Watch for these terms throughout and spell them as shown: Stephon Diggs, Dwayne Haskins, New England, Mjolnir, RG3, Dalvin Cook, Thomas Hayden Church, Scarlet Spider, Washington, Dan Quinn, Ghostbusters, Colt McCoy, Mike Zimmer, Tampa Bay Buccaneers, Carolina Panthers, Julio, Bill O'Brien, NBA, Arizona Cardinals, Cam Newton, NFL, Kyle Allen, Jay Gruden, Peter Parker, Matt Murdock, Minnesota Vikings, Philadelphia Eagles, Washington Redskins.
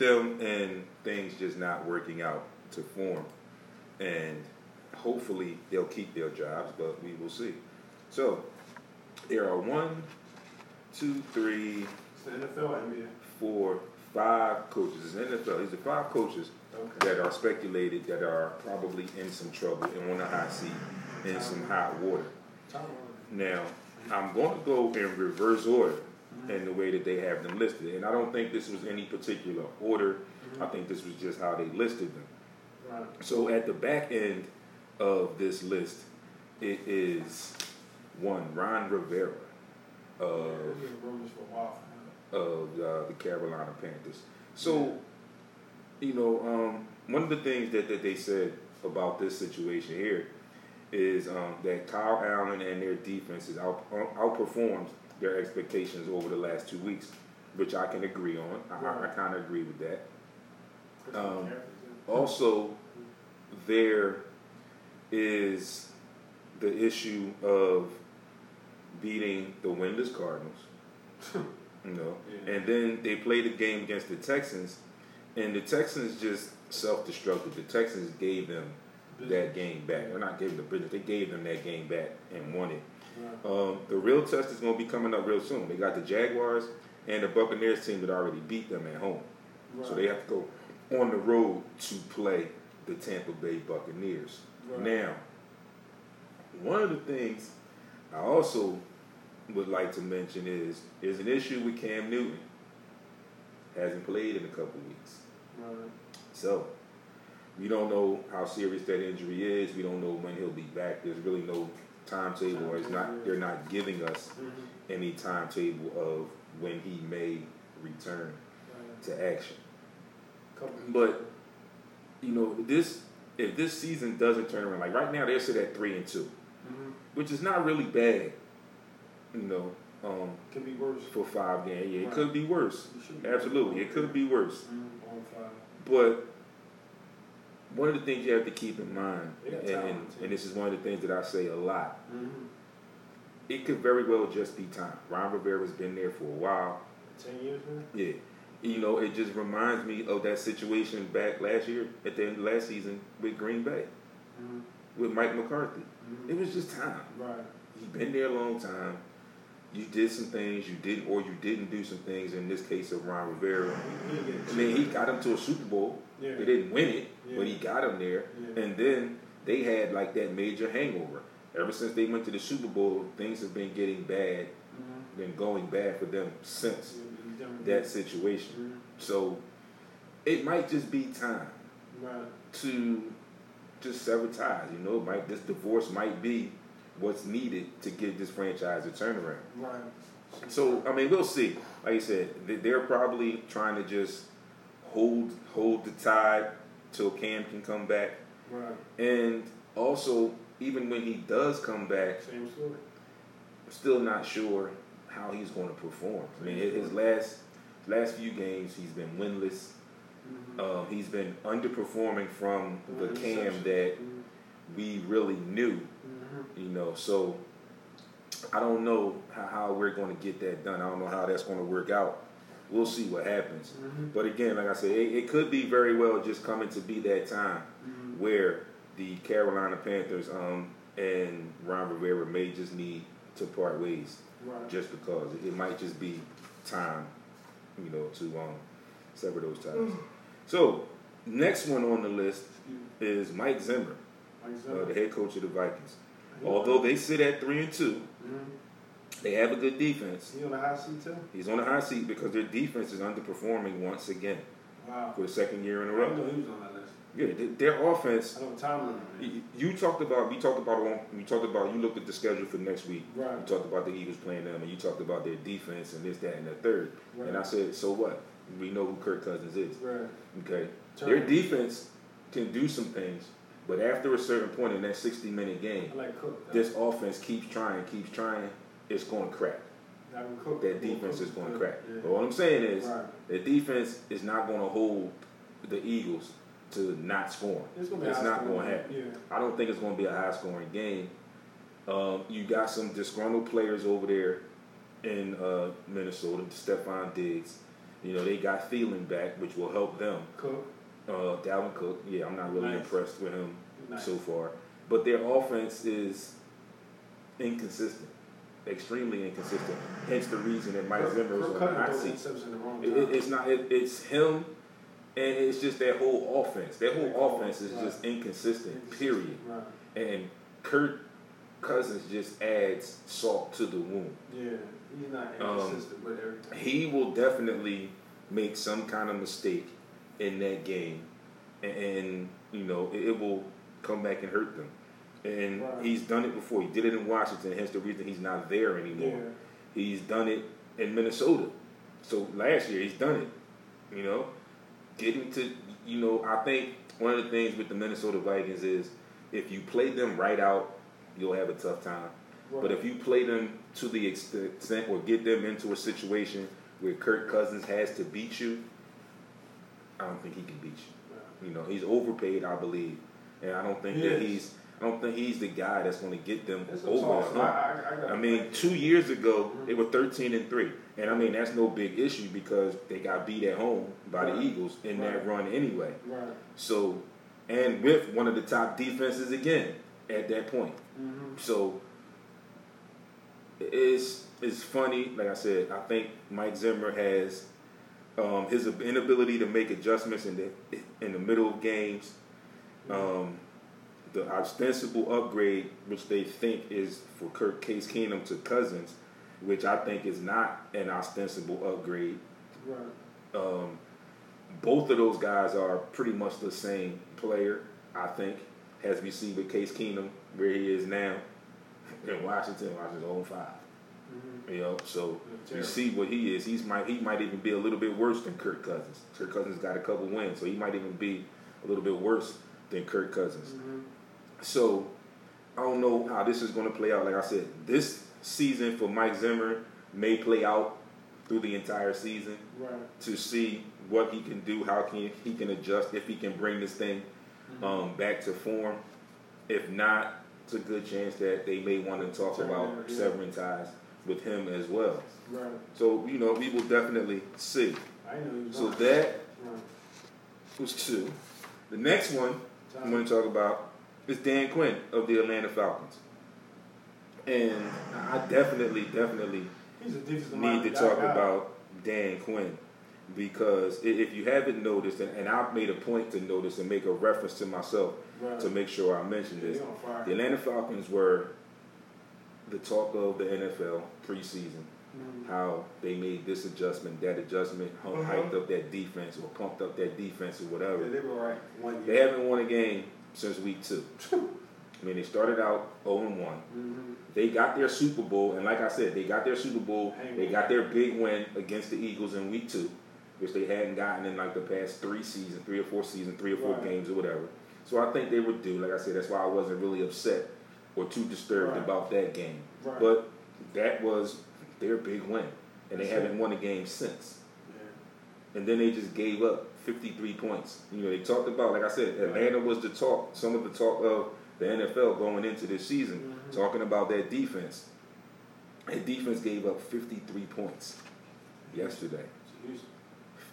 them and things just not working out to form. And hopefully they'll keep their jobs, but we will see. So there are 1, 2, 3, four, 5 coaches. It's the NFL. These are 5 coaches that are speculated that are probably in some trouble and on a hot seat in some hot water. Now, I'm going to go in reverse order in the way that they have them listed. And I don't think this was any particular order. I think this was just how they listed them. So at the back end of this list, it is 1, Ron Rivera of the Carolina Panthers. So, you know, one of the things that they said about this situation here is that Kyle Allen and their defense has outperformed their expectations over the last 2 weeks, which I can agree on. I kind of agree with that. Also, there is the issue of beating the winless Cardinals, you know, and then they played a game against the Texans, and the Texans just self-destructed. The Texans gave them that game back. They're not giving the business. They gave them that game back and won it. The real test is going to be coming up real soon. They got the Jaguars and the Buccaneers team that already beat them at home. Right. So they have to go on the road to play the Tampa Bay Buccaneers. Right. Now, one of the things I also would like to mention is an issue with Cam Newton. Hasn't played in a couple weeks. Right. So we don't know how serious that injury is. We don't know when he'll be back. There's really no timetable, or they're not giving us any timetable of when he may return to action. But you know, if this season doesn't turn around, like right now they're sitting at 3-2, which is not really bad. You know, could be worse for 5 games. Yeah, it could be worse. Absolutely, it could be worse. But one of the things you have to keep in mind, and this is one of the things that I say a lot, it could very well just be time. Ron Rivera's been there for a while. 10 years now? Yeah. You know, it just reminds me of that situation back last year, at the end of last season, with Green Bay, with Mike McCarthy. It was just time. Right. You've been there a long time. You did some things, you didn't do some things, in this case of Ron Rivera. I mean, he got him to a Super Bowl. Yeah. They didn't win it, but he got him there. Yeah. And then they had like that major hangover. Ever since they went to the Super Bowl, things have been getting bad, been going bad for them since that situation. So it might just be time to just sever ties. You know, this divorce might be what's needed to give this franchise a turnaround. Right. So, I mean, we'll see. Like you said, they're probably trying to just hold the tide till Cam can come back. Right. And also, even when he does come back, same story. I'm still not sure how he's going to perform. I mean, his last few games, he's been winless. He's been underperforming from the Cam that we really knew. You know, so I don't know how we're going to get that done. I don't know how that's going to work out. We'll see what happens. But again, like I said, it could be very well just coming to be that time where the Carolina Panthers and Ron Rivera may just need to part ways, just because it might just be time, you know, to sever those ties. So next one on the list is Mike Zimmer, the head coach of the Vikings. Although they sit at 3-2, they have a good defense. He's on the high seat too? He's on the high seat because their defense is underperforming once again. Wow. For the second year in a row. I didn't know he was on that list. Yeah, their offense. I know Tomlin. You looked at the schedule for next week. Right. You talked about the Eagles playing them, and you talked about their defense and this, that, and the third. Right. And I said, so what? We know who Kirk Cousins is. Right. Okay. Their defense can do some things. But after a certain point in that 60-minute game, this offense keeps trying. It's going to crack. That defense is going to crack. Yeah. But what I'm saying is, the defense is not going to hold the Eagles to not scoring. It's not going to happen. Yeah. I don't think it's going to be a high-scoring game. You got some disgruntled players over there in Minnesota, Stephon Diggs. You know, they got Thielen back, which will help them. Cook. Dalvin Cook. Yeah, I'm not really impressed with him so far. But their offense is inconsistent. Extremely inconsistent. Hence the reason that Mike Zimmer is on the It's him, and it's just their whole offense. Their whole offense is just inconsistent, period. Right. And Kirk Cousins just adds salt to the wound. Yeah, he's not inconsistent with everything. He will definitely make some kind of mistake in that game, and you know, it will come back and hurt them. And he's done it before. He did it in Washington, hence the reason he's not there anymore. Yeah. He's done it in Minnesota. So last year, he's done it, you know. Getting to, you know, I think one of the things with the Minnesota Vikings is if you play them right out, you'll have a tough time. Right. But if you play them to the extent or get them into a situation where Kirk Cousins has to beat you, I don't think he can beat you. Right. You know, he's overpaid, I believe. And I don't think that he's... I don't think he's the guy that's going to get them over the hump. I mean, 2 years ago, they were 13-3. And, I mean, that's no big issue because they got beat at home by the Eagles in that run anyway. Right. So, and with one of the top defenses again at that point. Mm-hmm. So, it's funny. Like I said, I think Mike Zimmer has his inability to make adjustments in the middle of games. The ostensible upgrade, which they think is for Kirk Case Keenum to Cousins, which I think is not an ostensible upgrade. Right. Both of those guys are pretty much the same player, I think, as we see with Case Keenum, where he is now in Washington. Washington's 0-5. Mm-hmm. You know, so you see what he is. He might even be a little bit worse than Kirk Cousins. Kirk Cousins got a couple wins, so he might even be a little bit worse than Kirk Cousins. Mm-hmm. So, I don't know how this is going to play out. Like I said, this season for Mike Zimmer may play out through the entire season to see what he can do, how he can adjust, if he can bring this thing back to form. If not, it's a good chance that they may want to talk about severing ties with him as well. Right. So, you know, we will definitely see. So that was two. The next one I'm going to talk about is Dan Quinn of the Atlanta Falcons. And I definitely need to talk about Dan Quinn, because if you haven't noticed, and I've made a point to notice and make a reference to myself to make sure I mention this, the Atlanta Falcons were the talk of the NFL preseason. Mm-hmm. How they made this adjustment, that adjustment, hyped up that defense or pumped up that defense or whatever. Yeah, they were they haven't won a game since week two. I mean, they started out 0-1. Mm-hmm. They got their Super Bowl, and like I said, they got their Super Bowl. They got their big win against the Eagles in week two, which they hadn't gotten in like the past three or four games or whatever. So I think they were due. Like I said, that's why I wasn't really upset or too disturbed about that game. Right. But that was their big win, and they haven't won a game since. Yeah. And then they just gave up 53 points. You know, they talked about, like I said, Atlanta was the talk, some of the talk of the NFL going into this season, talking about that defense. That defense gave up 53 points yesterday.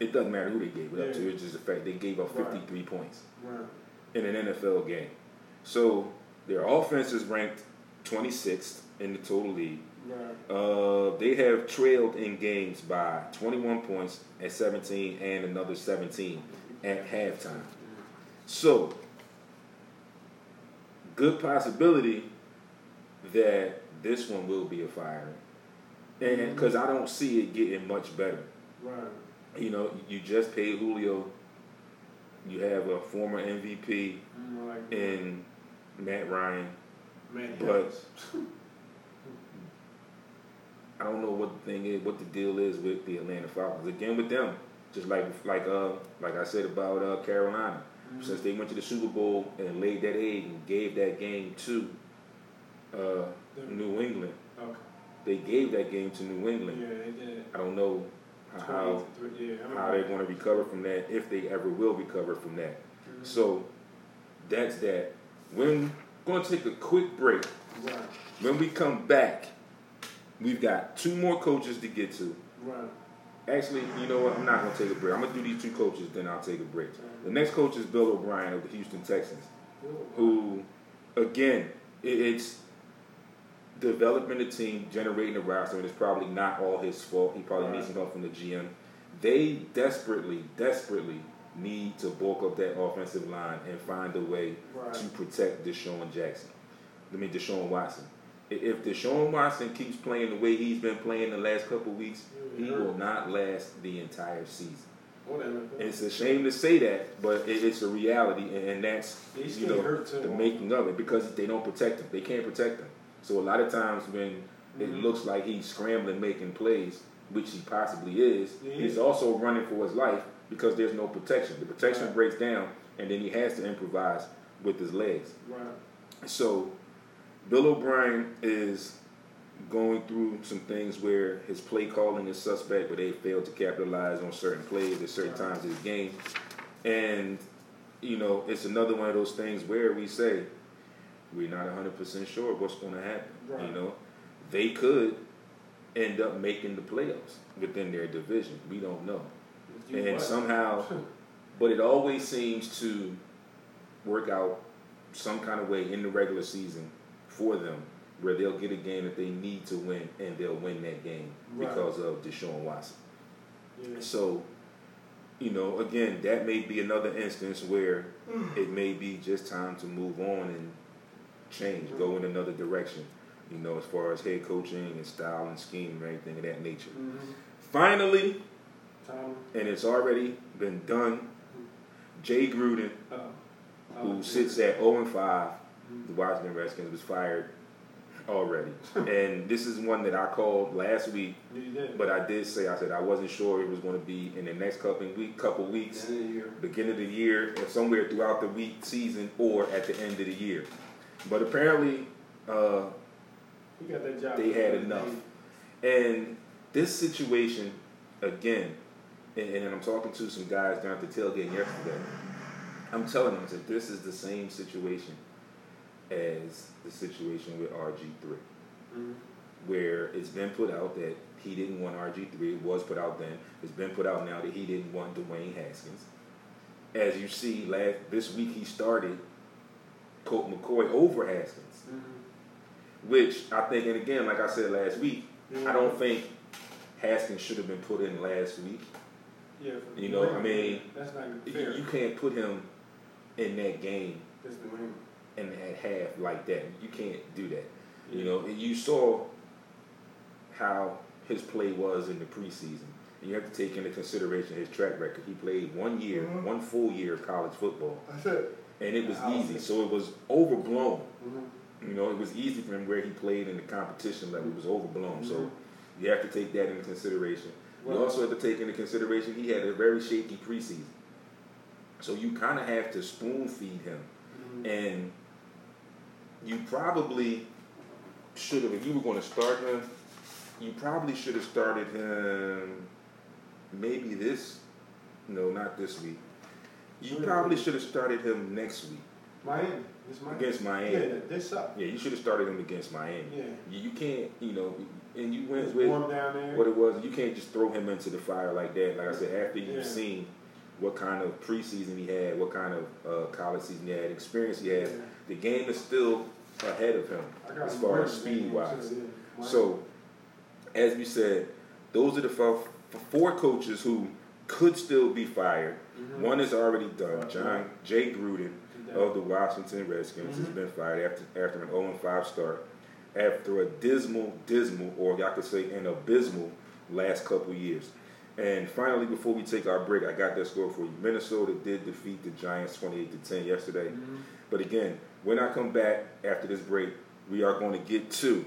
It doesn't matter who they gave it up to. It's just the fact they gave up 53 points in an NFL game. So their offense is ranked 26th in the total league. Right. They have trailed in games by 21 points at 17 and another 17 at halftime. So, good possibility that this one will be a firing. And because I don't see it getting much better. Right. You know, you just paid Julio. You have a former MVP in Matt Ryan. I don't know what the deal is with the Atlanta Falcons. Again, with them, just like I said about Carolina, since they went to the Super Bowl and laid that egg and gave that game to New England. Okay. They gave that game to New England. Yeah, they did. I don't know how they're going to recover from that, if they ever will recover from that. Mm-hmm. So that's that. We're going to take a quick break. Right. When we come back, we've got two more coaches to get to. Right. Actually, you know what? I'm not going to take a break. I'm going to do these two coaches, then I'll take a break. The next coach is Bill O'Brien of the Houston Texans, who, again, it's developing a team, generating a roster, and it's probably not all his fault. He probably needs some help from the GM. They desperately, desperately need to bulk up that offensive line and find a way to protect Deshaun Watson. If Deshaun Watson keeps playing the way he's been playing the last couple of weeks, he will not last the entire season. It's a shame to say that, but it's a reality, and that's the making of it, because they don't protect him. They can't protect him. So a lot of times when it looks like he's scrambling, making plays, which he possibly is, he's also running for his life because there's no protection. The protection breaks down, and then he has to improvise with his legs. Right. So Bill O'Brien is going through some things where his play calling is suspect, but they failed to capitalize on certain plays at certain times of the game. And, you know, it's another one of those things where we say, we're not 100% sure what's going to happen. Right. You know, they could end up making the playoffs within their division. We don't know. But it always seems to work out some kind of way in the regular season for them, where they'll get a game that they need to win, and they'll win that game because of Deshaun Watson. Yeah. So, you know, again, that may be another instance where it may be just time to move on and change, go in another direction, you know, as far as head coaching and style and scheme or anything of that nature. Finally, and it's already been done, Jay Gruden, who sits at 0-5, the Washington Redskins, was fired already. And this is one that I called last week, but I said I wasn't sure it was going to be in the next couple weeks, beginning of the year, or somewhere throughout the week season, or at the end of the year. But apparently, they had enough. And this situation, again, and I'm talking to some guys down at the tailgate yesterday, I'm telling them that this is the same situation as the situation with RG3, where it's been put out that he didn't want RG3. It was put out then. It's been put out now that he didn't want Dwayne Haskins. As you see, this week he started Colt McCoy over Haskins, which I think, and again, like I said last week, I don't think Haskins should have been put in last week. Yeah, you know, I mean, that's not even fair. You can't put him in that game and at half like that. You can't do that. Yeah. You know, you saw how his play was in the preseason. You have to take into consideration his track record. He played 1 year, one full year of college football. That's it. And it was easy, so it was overblown. You know, it was easy for him where he played in the competition level. It was overblown, so you have to take that into consideration. Well, you also have to take into consideration he had a very shaky preseason. So you kind of have to spoon feed him. And you probably should have, if you were going to start him, you probably should have started him maybe not this week. You probably should have started him next week. Miami. Against Miami. Yeah, they suck. Yeah, you should have started him against Miami. Yeah. You can't, and you went with what it was. You can't just throw him into the fire like that. Like I said, after you've seen what kind of preseason he had, what kind of college season he had, experience he had, the game is still ahead of him as far as speed-wise. So, as we said, those are the four coaches who could still be fired. One is already done. Jay Gruden of the Washington Redskins has been fired after an 0-5 start, after a dismal, or y'all could say an abysmal last couple years. And finally, before we take our break, I got that score for you. Minnesota did defeat the Giants 28-10 yesterday. But again, when I come back after this break, we are going to get to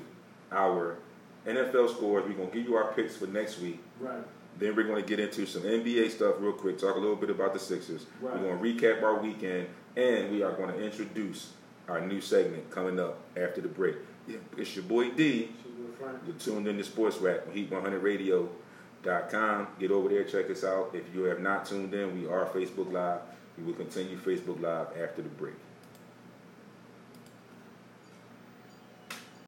our NFL scores. We're going to give you our picks for next week. Right. Then we're going to get into some NBA stuff real quick, talk a little bit about the Sixers. Right. We're going to recap our weekend, and we are going to introduce our new segment coming up after the break. Yeah. It's your boy D. You're tuned in to Sports Rap on Heat100Radio.com. Get over there, check us out. If you have not tuned in, we are Facebook Live. We will continue Facebook Live after the break.